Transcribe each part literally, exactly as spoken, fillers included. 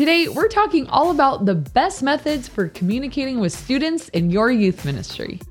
Today, we're talking all about the best methods for communicating with students in your youth ministry.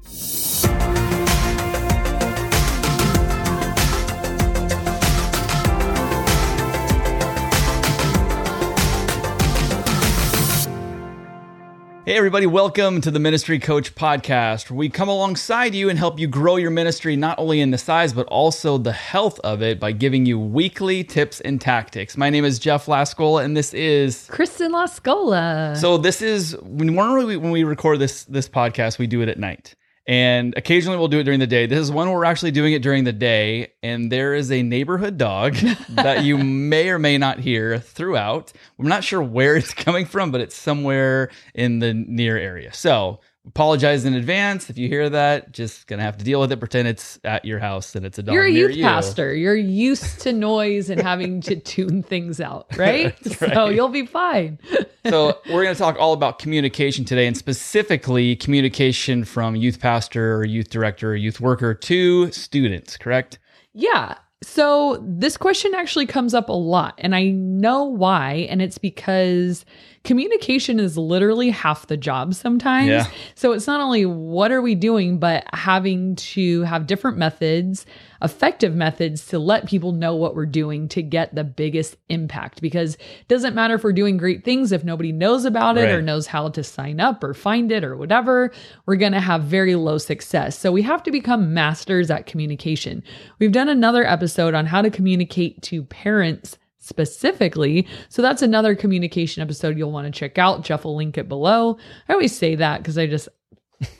Hey everybody, welcome to the Ministry Coach Podcast, where we come alongside you and help you grow your ministry, not only in the size, but also the health of it by giving you weekly tips and tactics. My name is Jeff Lascola, and this is... Kristen Lascola. So this is, when normally when we record this, this podcast, we do it at night. And occasionally we'll do it during the day. This is one where we're actually doing it during the day. And there is a neighborhood dog that you may or may not hear throughout. We're not sure where it's coming from, but it's somewhere in the near area. So apologize in advance. If you hear that, just going to have to deal with it. Pretend it's at your house and it's a dog near you. You're a youth pastor. You're used to noise and having to tune things out, right? Right. So you'll be fine. So we're going to talk all about communication today, and specifically communication from youth pastor or youth director or youth worker to students, correct? Yeah. So this question actually comes up a lot, and I know why, and it's because communication is literally half the job sometimes. Yeah. So it's not only what are we doing, but having to have different methods, effective methods to let people know what we're doing to get the biggest impact, because it doesn't matter if we're doing great things if nobody knows about it, right, or knows how to sign up or find it or whatever. We're going to have very low success. So we have to become masters at communication. We've done another episode on how to communicate to parents specifically. So that's another communication episode you'll want to check out. Jeff will link it below. I always say that because I just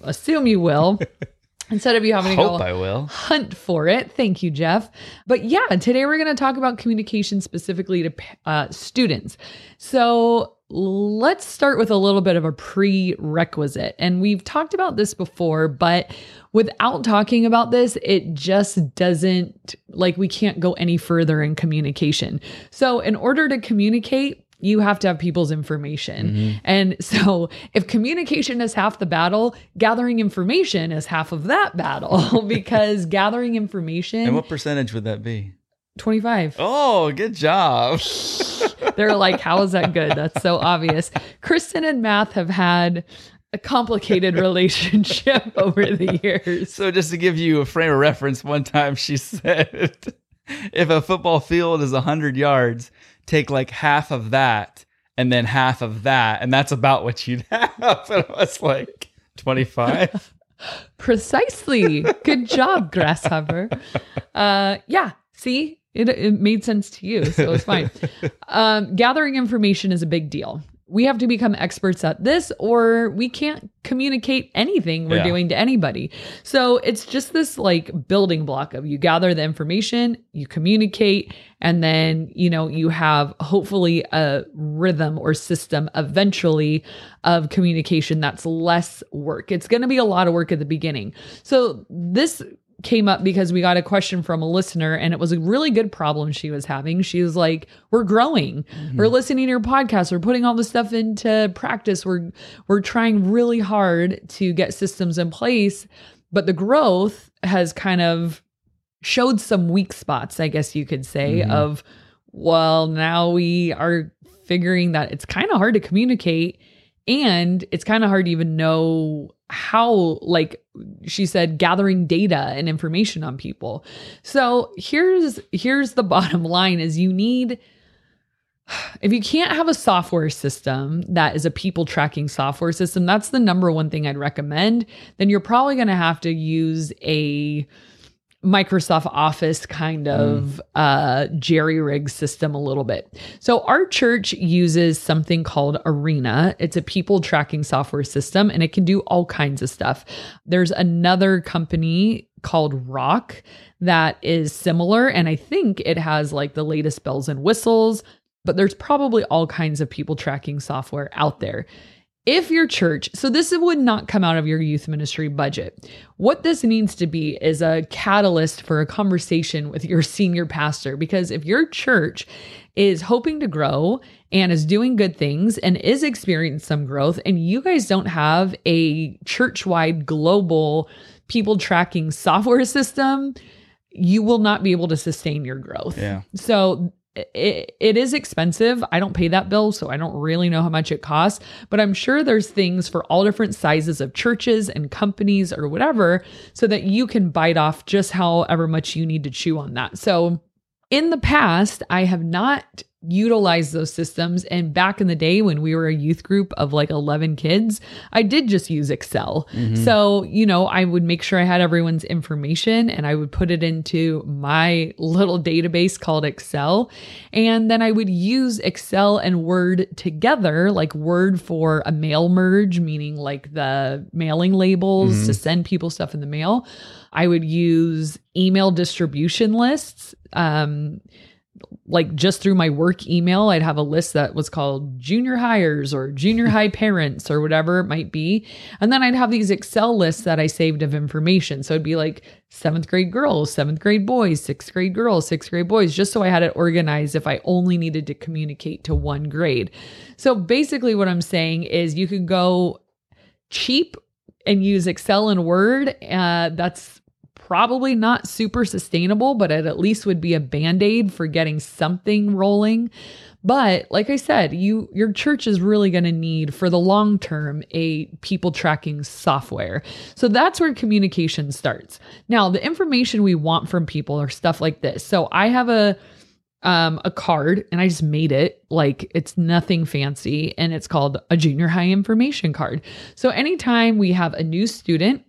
assume you will. Instead of you having to Hope go I will. hunt for it. Thank you, Jeff. But yeah, today we're going to talk about communication specifically to uh, students. So let's start with a little bit of a prerequisite. And we've talked about this before, but without talking about this, it just doesn't, like we can't go any further in communication. So in order to communicate, you have to have people's information. Mm-hmm. And so if communication is half the battle, gathering information is half of that battle, because gathering information... And what percentage would that be? twenty-five. Oh, good job. They're like, how is that good? That's so obvious. Kristen and math have had a complicated relationship over the years. So just to give you a frame of reference, one time she said, if a football field is one hundred yards... take like half of that and then half of that, and that's about what you'd have. And I was like, twenty-five? Precisely. Good job, grasshopper. Uh, yeah, see, it, it made sense to you, so it's fine. Um, gathering information is a big deal. We have to become experts at this, or we can't communicate anything we're yeah. doing to anybody. So it's just this like building block of you gather the information, you communicate, and then, you know, you have hopefully a rhythm or system eventually of communication that's less work. It's going to be a lot of work at the beginning. So this came up because we got a question from a listener, and it was a really good problem she was having. She was like, we're growing, mm-hmm. we're listening to your podcast, we're putting all this stuff into practice. We're, we're trying really hard to get systems in place, but the growth has kind of showed some weak spots, I guess you could say, mm-hmm. of, well, now we are figuring that it's kind of hard to communicate, and it's kind of hard to even know how, like she said, gathering data and information on people. So here's, here's the bottom line is you need, if you can't have a software system that is a people tracking software system, that's the number one thing I'd recommend. Then you're probably going to have to use a Microsoft Office kind of mm. uh, jerry-rigged system a little bit. So our church uses something called Arena. It's a people tracking software system, and it can do all kinds of stuff. There's another company called Rock that is similar, and I think it has like the latest bells and whistles, but there's probably all kinds of people tracking software out there. If your church, so this would not come out of your youth ministry budget. What this needs to be is a catalyst for a conversation with your senior pastor, because if your church is hoping to grow and is doing good things and is experiencing some growth, and you guys don't have a church-wide global people tracking software system, you will not be able to sustain your growth. Yeah. So it, it is expensive. I don't pay that bill, so I don't really know how much it costs, but I'm sure there's things for all different sizes of churches and companies or whatever, so that you can bite off just however much you need to chew on that. So in the past, I have not utilize those systems. And back in the day when we were a youth group of like eleven kids, I did just use Excel. Mm-hmm. So, you know, I would make sure I had everyone's information and I would put it into my little database called Excel. And then I would use Excel and Word together, like Word for a mail merge, meaning like the mailing labels mm-hmm. to send people stuff in the mail. I would use email distribution lists. Um, like just through my work email, I'd have a list that was called junior hires or junior high parents or whatever it might be. And then I'd have these Excel lists that I saved of information. So it'd be like seventh grade girls, seventh grade boys, sixth grade girls, sixth grade boys, just so I had it organized if I only needed to communicate to one grade. So basically what I'm saying is you could go cheap and use Excel and Word. Uh, that's probably not super sustainable, but it at least would be a Band-Aid for getting something rolling. But like I said, you your church is really going to need for the long term a people tracking software. So that's where communication starts. Now, the information we want from people are stuff like this. So I have a um, a card and I just made it, like it's nothing fancy, and it's called a junior high information card. So anytime we have a new student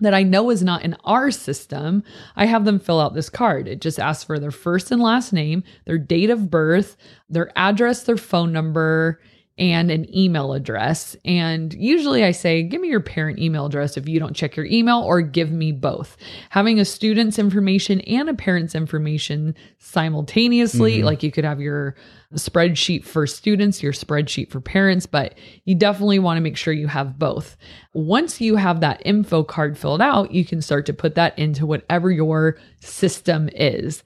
that I know is not in our system, I have them fill out this card. It just asks for their first and last name, their date of birth, their address, their phone number, and an email address. And usually I say, give me your parent email address if you don't check your email, or give me both. Having a student's information and a parent's information simultaneously, mm-hmm. like you could have your spreadsheet for students, your spreadsheet for parents, but you definitely want to make sure you have both. Once you have that info card filled out, you can start to put that into whatever your system is.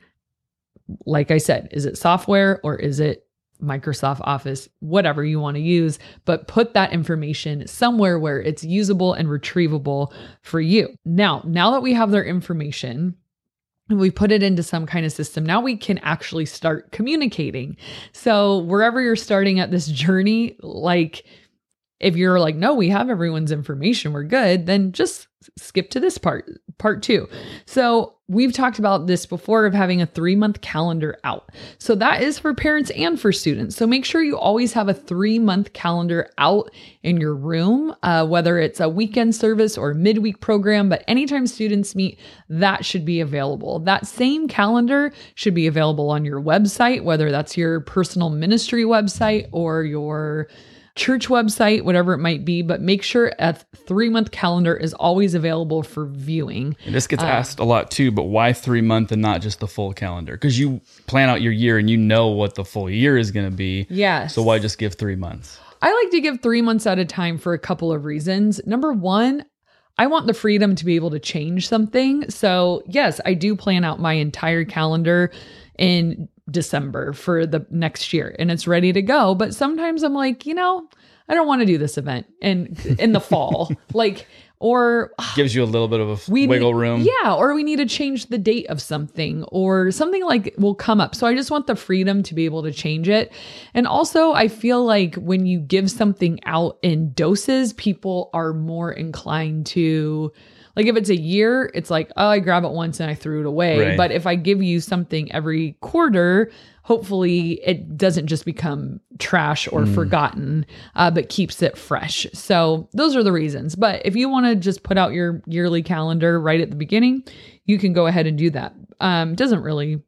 Like I said, is it software or is it Microsoft Office, whatever you want to use, but put that information somewhere where it's usable and retrievable for you. Now, now that we have their information and we put it into some kind of system, now we can actually start communicating. So wherever you're starting at this journey, like if you're like, no, we have everyone's information, we're good, then just skip to this part, part two. So we've talked about this before of having a three month calendar out. So that is for parents and for students. So make sure you always have a three month calendar out in your room, uh, whether it's a weekend service or midweek program, but anytime students meet, that should be available. That same calendar should be available on your website, whether that's your personal ministry website or your church website, whatever it might be, but make sure a three month calendar is always available for viewing. And this gets uh, asked a lot too, but why three month and not just the full calendar? Because you plan out your year and you know what the full year is going to be. Yes. So why just give three months? I like to give three months at a time for a couple of reasons. Number one, I want the freedom to be able to change something. So yes, I do plan out my entire calendar in December for the next year and it's ready to go. But sometimes I'm like, you know, I don't want to do this event in, in the fall, like, or gives you a little bit of a we wiggle need, room. Yeah. Or we need to change the date of something or something like will come up. So I just want the freedom to be able to change it. And also I feel like when you give something out in doses, people are more inclined to, like if it's a year, it's like, oh, I grab it once and I threw it away. Right. But if I give you something every quarter, hopefully it doesn't just become trash or mm. forgotten, uh, but keeps it fresh. So those are the reasons. But if you want to just put out your yearly calendar right at the beginning, you can go ahead and do that. Um, doesn't really,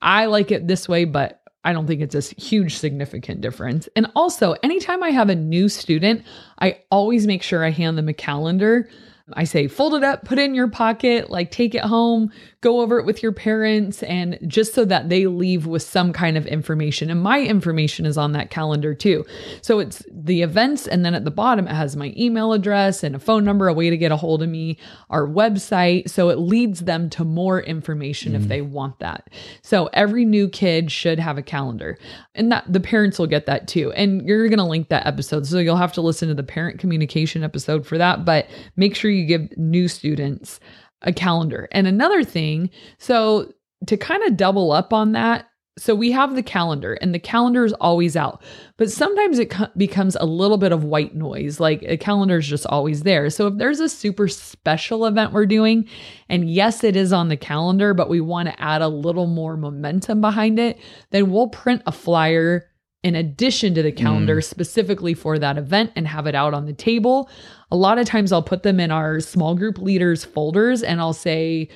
I like it this way, but I don't think it's a huge significant difference. And also, anytime I have a new student, I always make sure I hand them a calendar. I say, fold it up, put it in your pocket, like take it home, go over it with your parents, and just so that they leave with some kind of information. And my information is on that calendar too. So it's the events. And then at the bottom, it has my email address and a phone number, a way to get a hold of me, our website. So it leads them to more information mm-hmm. if they want that. So every new kid should have a calendar, and that the parents will get that too. And you're going to link that episode. So you'll have to listen to the parent communication episode for that, but make sure you give new students a calendar. And another thing, so to kind of double up on that, So we have the calendar, and the calendar is always out, but sometimes it co- becomes a little bit of white noise. Like a calendar is just always there. So if there's a super special event we're doing, and yes, it is on the calendar, but we want to add a little more momentum behind it, then we'll print a flyer in addition to the calendar mm. specifically for that event and have it out on the table. A lot of times I'll put them in our small group leaders folders, and I'll say,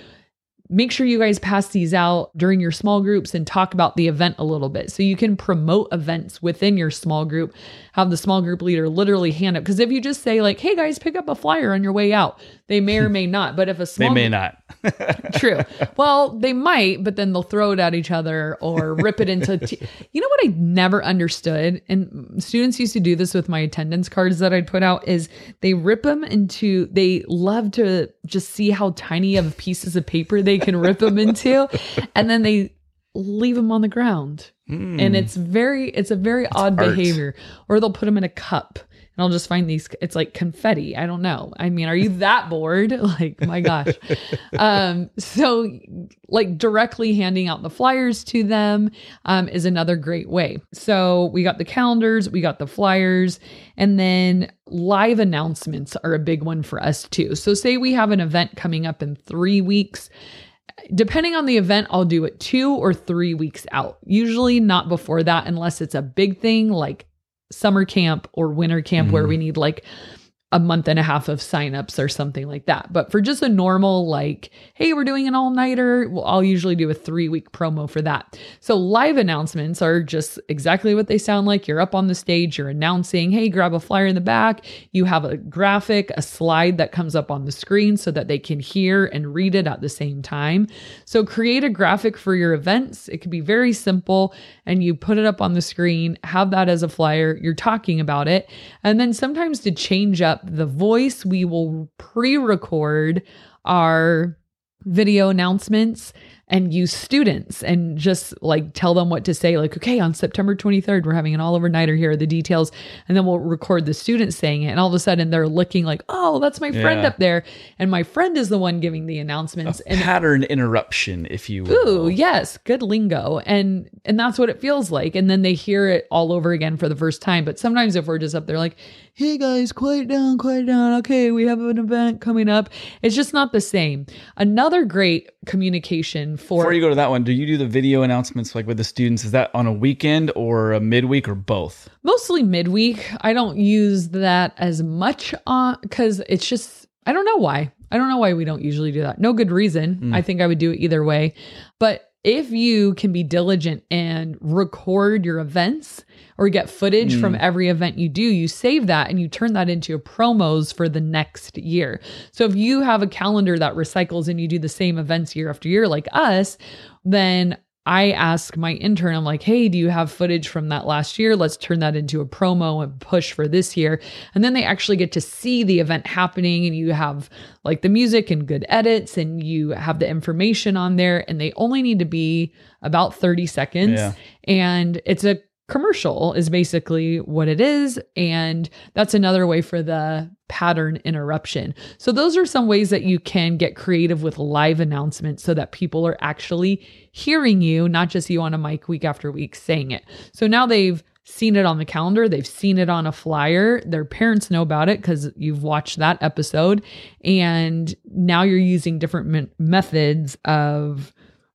make sure you guys pass these out during your small groups and talk about the event a little bit. So you can promote events within your small group, have the small group leader literally hand up. Because if you just say like, hey guys, pick up a flyer on your way out, they may or may not. But if a small They may group, not. True. Well, they might, but then they'll throw it at each other or rip it into... T- you know what I never understood? And students used to do this with my attendance cards that I'd put out, is they rip them into... They love to just see how tiny of pieces of paper they can rip them into, and then they leave them on the ground. Mm. And it's very, it's a very it's odd art. behavior. Or they'll put them in a cup, and I'll just find these, it's like confetti. I don't know. I mean, are you that bored? Like, my gosh. Um, so like directly handing out the flyers to them um, is another great way. So we got the calendars, we got the flyers, and then live announcements are a big one for us too. So say we have an event coming up in three weeks, depending on the event, I'll do it two or three weeks out. Usually not before that, unless it's a big thing like summer camp or winter camp mm-hmm. where we need like a month and a half of signups or something like that. But for just a normal, like, hey, we're doing an all nighter, well, I'll usually do a three week promo for that. So live announcements are just exactly what they sound like. You're up on the stage, you're announcing, hey, grab a flyer in the back. You have a graphic, a slide that comes up on the screen so that they can hear and read it at the same time. So create a graphic for your events. It could be very simple, and you put it up on the screen, have that as a flyer. You're talking about it. And then sometimes to change up the voice, we will pre-record our video announcements and use students and just like tell them what to say. Like, okay, on September twenty-third, we're having an all overnighter. Here are the details. And then we'll record the students saying it. And all of a sudden they're looking like, oh, that's my friend yeah. up there. And my friend is the one giving the announcements. A and pattern interruption, if you will. Ooh, yes. Good lingo. And, and that's what it feels like. And then they hear it all over again for the first time. But sometimes if we're just up there like, hey guys, quiet down, quiet down. Okay, we have an event coming up. It's just not the same. Another great communication For, Before you go to that one, do you do the video announcements like with the students? Is that on a weekend or a midweek or both? Mostly midweek. I don't use that as much on because it's just, I don't know why. I don't know why we don't usually do that. No good reason. Mm. I think I would do it either way. But if you can be diligent and record your events or get footage mm. from every event you do, you save that and you turn that into promos for the next year. So if you have a calendar that recycles and you do the same events year after year like us, then I ask my intern, I'm like, hey, do you have footage from that last year? Let's turn that into a promo and push for this year. And then they actually get to see the event happening, and you have like the music and good edits, and you have the information on there, and they only need to be about thirty seconds. Yeah. And it's a commercial is basically what it is. And that's another way for the pattern interruption. So those are some ways that you can get creative with live announcements so that people are actually hearing you, not just you on a mic week after week saying it. So now they've seen it on the calendar, they've seen it on a flyer, their parents know about it because you've watched that episode. And now you're using different me- methods of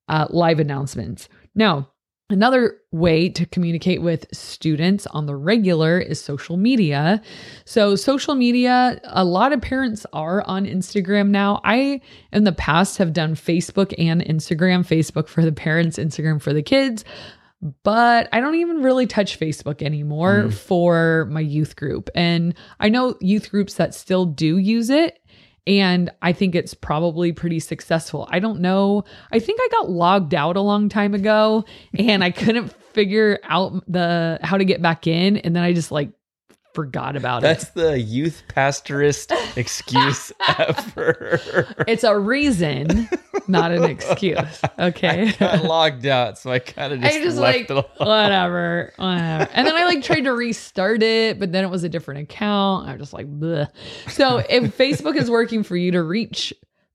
uh, live announcements. Now, another way to communicate with students on the regular is social media. So social media, a lot of parents are on Instagram now. I, in the past, have done Facebook and Instagram, Facebook for the parents, Instagram for the kids. But I don't even really touch Facebook anymore mm. for my youth group. And I know youth groups that still do use it. And I think it's probably pretty successful. I don't know. I think I got logged out a long time ago and I couldn't figure out the how to get back in. And then I just like forgot about That's it. That's the youth pastorist excuse ever. It's a reason, not an excuse. Okay. I got logged out, so I kind of just, I just left like, it alone. Whatever, whatever. And then I like tried to restart it, but then it was a different account. I'm just like, bleh. So if Facebook is working for you to reach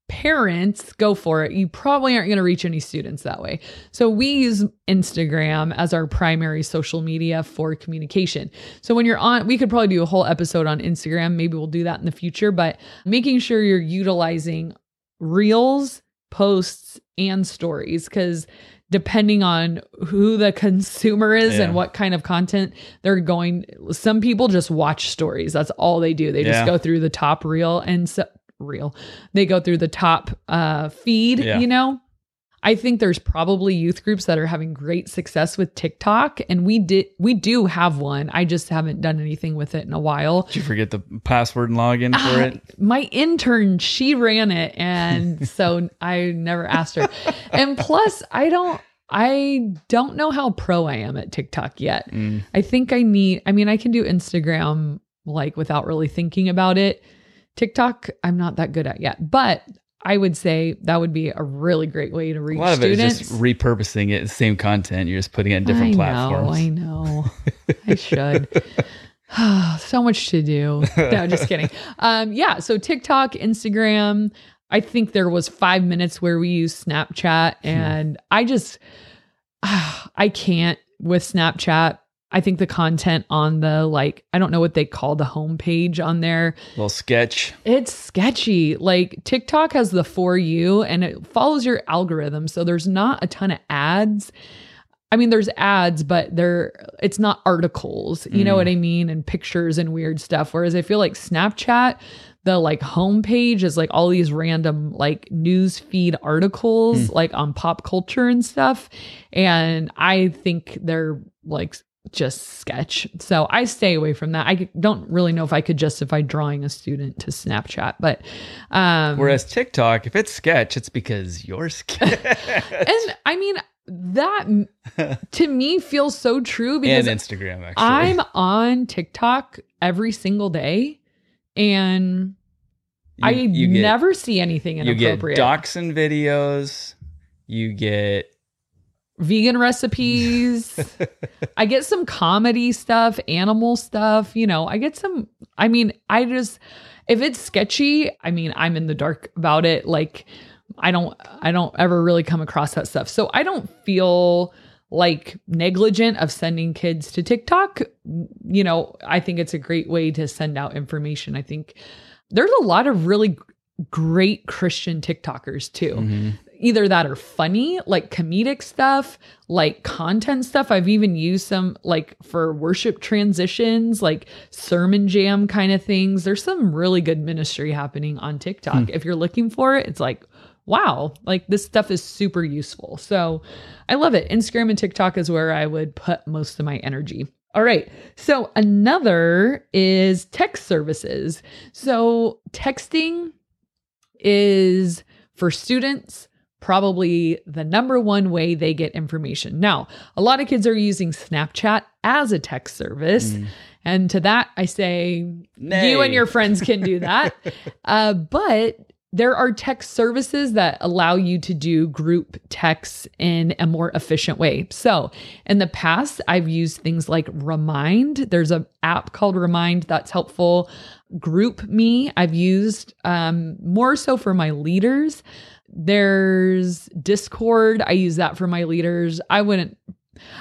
parents, go for it. You probably aren't going to reach any students that way. So we use Instagram as our primary social media for communication. So when you're on, we could probably do a whole episode on Instagram. Maybe we'll do that in the future, but making sure you're utilizing reels, posts, and stories, because depending on who the consumer is yeah. and what kind of content they're going, some people just watch stories. That's all they do. They yeah. just go through the top reel and so, reel. They go through the top uh, feed, yeah. you know? I think there's probably youth groups that are having great success with TikTok, and we did we do have one. I just haven't done anything with it in a while. Did you forget the password and login uh, for it? My intern, she ran it, and so I never asked her. And plus, I don't I don't know how pro I am at TikTok yet. Mm. I think I need I mean, I can do Instagram like without really thinking about it. TikTok, I'm not that good at yet. But I would say that would be a really great way to reach students. A lot of students. It is just repurposing it, the same content. You're just putting it on different I platforms. I know, I know. I should. So much to do. No, just kidding. Um, yeah, so TikTok, Instagram. I think there was five minutes where we used Snapchat. And hmm. I just, uh, I can't with Snapchat. I think the content on the, like, I don't know what they call the homepage on there. Little sketch. It's sketchy. Like TikTok has the For You and it follows your algorithm. So there's not a ton of ads. I mean, there's ads, but they're, it's not articles, you mm. know what I mean? And pictures and weird stuff. Whereas I feel like Snapchat, the like homepage is like all these random like news feed articles, mm. like on pop culture and stuff. And I think they're like, just sketch. So I stay away from that. I don't really know if I could justify drawing a student to Snapchat, but um whereas TikTok, if it's sketch, it's because you're sketch. And I mean that to me feels so true because and Instagram actually. I'm on TikTok every single day and you, I you get, never see anything inappropriate. You get dachshund videos, you get vegan recipes. I get some comedy stuff, animal stuff, you know, I get some, I mean, I just, if it's sketchy, I mean, I'm in the dark about it. Like I don't, I don't ever really come across that stuff. So I don't feel like negligent of sending kids to TikTok. You know, I think it's a great way to send out information. I think there's a lot of really great Christian TikTokers too. Mm-hmm. Either that or funny, like comedic stuff, like content stuff. I've even used some like for worship transitions, like sermon jam kind of things. There's some really good ministry happening on TikTok. Hmm. If you're looking for it, it's like, wow, like this stuff is super useful. So I love it. Instagram and TikTok is where I would put most of my energy. All right. So another is text services. So texting is for students, probably the number one way they get information. Now, a lot of kids are using Snapchat as a text service. Mm. And to that, I say, Nay. you and your friends can do that. uh, but there are text services that allow you to do group texts in a more efficient way. So in the past, I've used things like Remind. There's an app called Remind that's helpful. GroupMe, I've used um, more so for my leaders. There's Discord. I use that for my leaders. I wouldn't,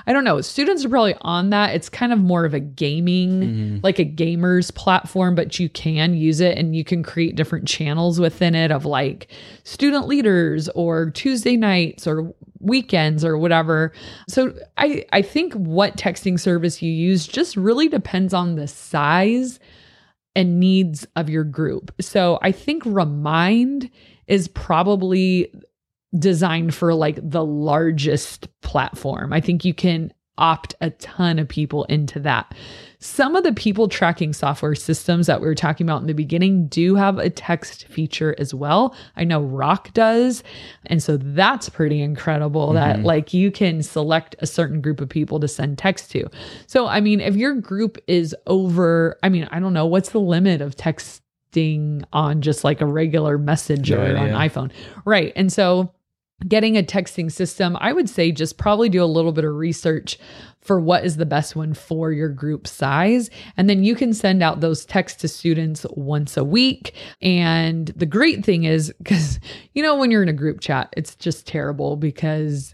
I don't know. Students are probably on that. It's kind of more of a gaming, mm-hmm. like a gamer's platform, but you can use it and you can create different channels within it of like student leaders or Tuesday nights or weekends or whatever. So I, I think what texting service you use just really depends on the size and needs of your group. So I think Remind is probably designed for like the largest platform. I think you can opt a ton of people into that. Some of the people tracking software systems that we were talking about in the beginning do have a text feature as well. I know Rock does. And so that's pretty incredible mm-hmm. that like you can select a certain group of people to send text to. So, I mean, if your group is over, I mean, I don't know, what's the limit of text on just like a regular messenger no on iPhone. Right. And so getting a texting system, I would say just probably do a little bit of research for what is the best one for your group size. And then you can send out those texts to students once a week. And the great thing is, because, you know, when you're in a group chat, it's just terrible because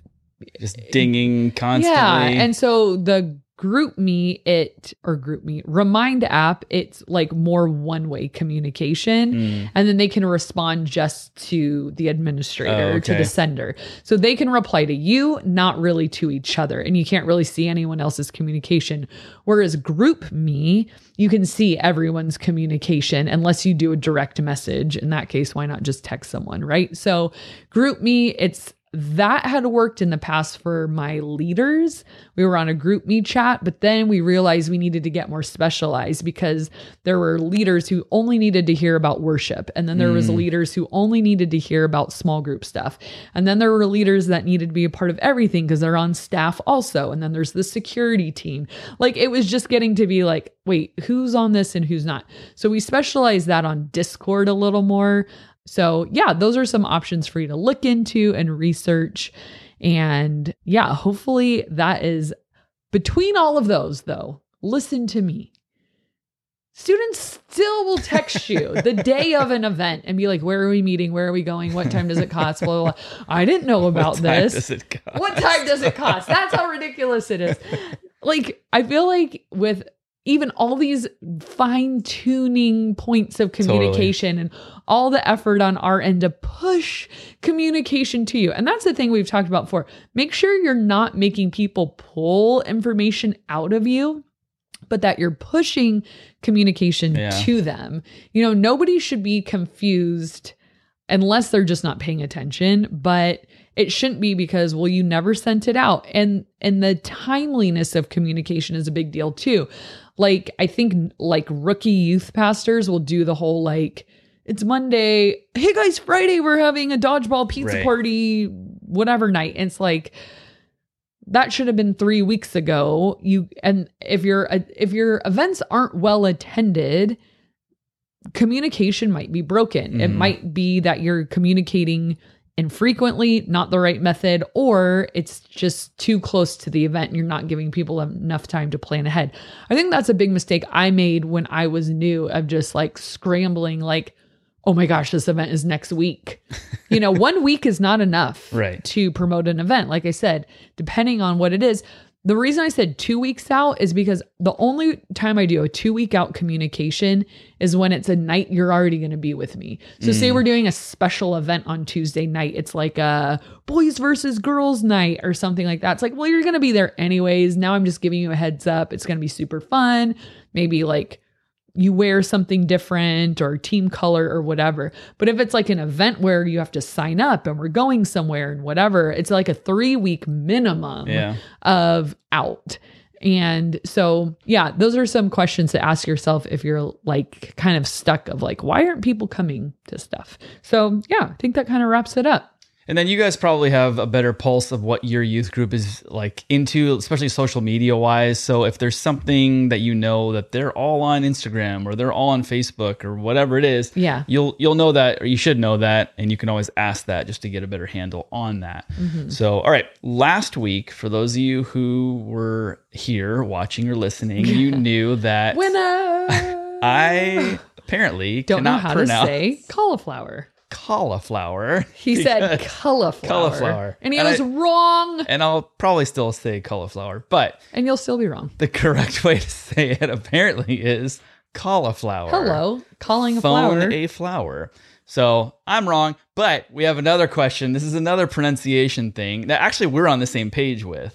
just dinging constantly. Yeah. And so the GroupMe it or GroupMe Remind app, it's like more one-way communication, mm. and then they can respond just to the administrator, oh, okay. to the sender. So they can reply to you, not really to each other, and you can't really see anyone else's communication. Whereas GroupMe, you can see everyone's communication unless you do a direct message. In that case, why not just text someone, right? So GroupMe, it's that had worked in the past for my leaders. We were on a GroupMe chat, but then we realized we needed to get more specialized because there were leaders who only needed to hear about worship. And then there mm. was leaders who only needed to hear about small group stuff. And then there were leaders that needed to be a part of everything because they're on staff also. And then there's the security team. Like, it was just getting to be like, wait, who's on this and who's not? So we specialized that on Discord a little more. So yeah, those are some options for you to look into and research. And yeah, hopefully that is between all of those though. Listen to me. Students still will text you the day of an event and be like, where are we meeting? Where are we going? What time does it cost? Blah, blah, blah. I didn't know about what this. Does it cost? What time does it cost? That's how ridiculous it is. Like, I feel like with even all these fine-tuning points of communication totally. and all the effort on our end to push communication to you. And that's the thing we've talked about before. Make sure you're not making people pull information out of you, but that you're pushing communication yeah. to them. You know, nobody should be confused unless they're just not paying attention, but it shouldn't be because, well, you never sent it out. And and the timeliness of communication is a big deal too. Like, I think like rookie youth pastors will do the whole, like, it's Monday. Hey guys, Friday, we're having a dodgeball pizza right. party, whatever night. And it's like, that should have been three weeks ago. You, and if your, if your events aren't well attended, communication might be broken. Mm. It might be that you're communicating infrequently, not the right method, or it's just too close to the event and you're not giving people enough time to plan ahead. I think that's a big mistake I made when I was new, of just like scrambling, like, oh my gosh, this event is next week. You know, one week is not enough right. to promote an event. Like I said, depending on what it is. The reason I said two weeks out is because the only time I do a two week out communication is when it's a night you're already going to be with me. So mm. say we're doing a special event on Tuesday night. It's like a boys versus girls night or something like that. It's like, well, you're going to be there anyways. Now I'm just giving you a heads up. It's going to be super fun. Maybe like you wear something different or team color or whatever. But if it's like an event where you have to sign up and we're going somewhere and whatever, it's like a three week minimum yeah. of out. And so, yeah, those are some questions to ask yourself if you're like kind of stuck of like, why aren't people coming to stuff? So yeah, I think that kind of wraps it up. And then you guys probably have a better pulse of what your youth group is like into, especially social media wise. So if there's something that you know that they're all on Instagram or they're all on Facebook or whatever it is, yeah. you'll you'll know that, or you should know that, and you can always ask that just to get a better handle on that. Mm-hmm. So, all right, last week, for those of you who were here watching or listening, you knew that Winner! I apparently don't cannot know how pronounce- to say cauliflower. cauliflower he said cauliflower cauliflower and he and was I, wrong and I'll probably still say cauliflower, but and you'll still be wrong. The correct way to say it apparently is cauliflower. Hello, calling a flower a flower. So I'm wrong, but we have another question. This is another pronunciation thing that actually we're on the same page with,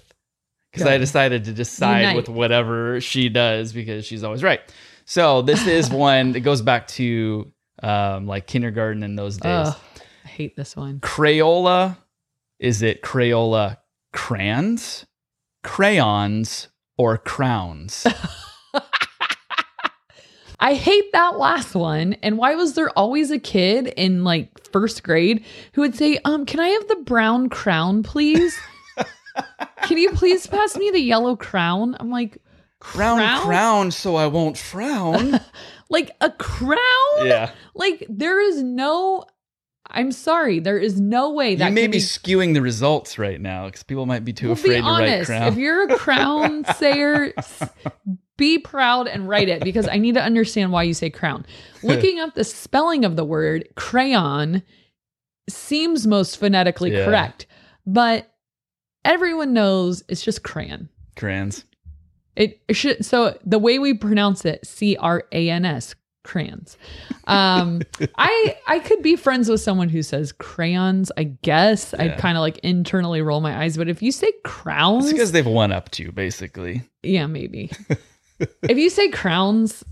because I decided to just side Unite. with whatever she does because she's always right. So this is one that goes back to Um, like kindergarten in those days. Oh, I hate this one. Crayola. Is it Crayola crayons, crayons, or crowns? I hate that last one. And why was there always a kid in like first grade who would say, um, can I have the brown crown, please? Can you please pass me the yellow crown? I'm like, crown, crown, crown so I won't frown. Like a crown? Yeah. Like there is no, I'm sorry. There is no way that you may be, be skewing the results right now because people might be too we'll afraid be honest, to write crown. If you're a crown sayer, be proud and write it because I need to understand why you say crown. Looking up the spelling of the word crayon seems most phonetically yeah. correct, but everyone knows it's just crayon. Crayons. It, it should. So the way we pronounce it, C R A N S. Crayons. Um, I I could be friends with someone who says crayons, I guess. Yeah. I'd kind of like internally roll my eyes. But if you say crowns... It's because they've one-upped you, basically. Yeah, maybe. If you say crowns,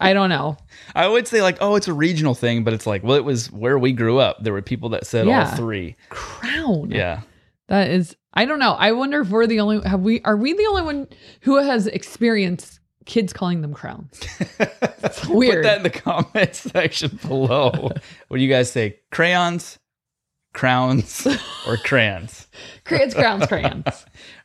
I don't know. I would say like, oh, it's a regional thing. But it's like, well, it was where we grew up. There were people that said yeah. all three. Crown. Yeah. That is... I don't know. I wonder if we're the only... Have we? Are we the only one who has experienced kids calling them crowns? It's weird. Put that in the comments section below. What do you guys say? Crayons, crowns, or crayons? Crayons, crowns, crayons.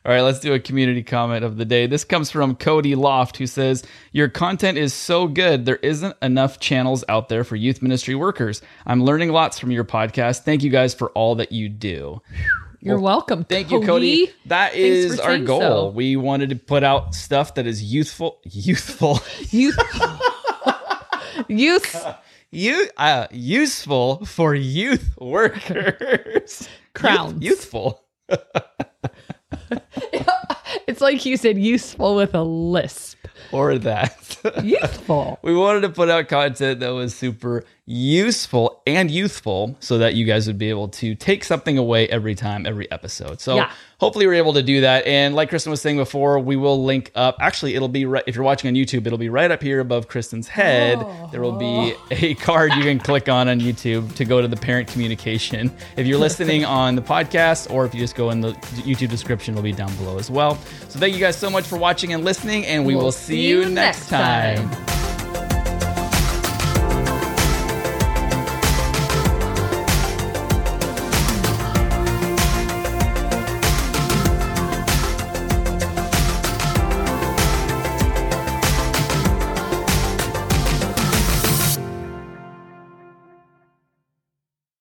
All right, let's do a community comment of the day. This comes from Cody Loft, who says, your content is so good. There isn't enough channels out there for youth ministry workers. I'm learning lots from your podcast. Thank you guys for all that you do. You're well, welcome. Thank Cody. you, Cody. That is our goal. So. We wanted to put out stuff that is youthful, youthful, youthful, youth, uh, you, uh, useful for youth workers. Crowns, youth, youthful. It's like you said, useful with a lisp. Or that. Useful. We wanted to put out content that was super useful and youthful so that you guys would be able to take something away every time, every episode. So yeah. hopefully we're able to do that. And like Kristen was saying before, we will link up. Actually, it'll be right, if you're watching on YouTube, it'll be right up here above Kristen's head. Oh. There will be a card you can click on on YouTube to go to the parent communication. If you're listening on the podcast or if you just go in the YouTube description, it'll be down below as well. So thank you guys so much for watching and listening, and we we'll will see you next time. time.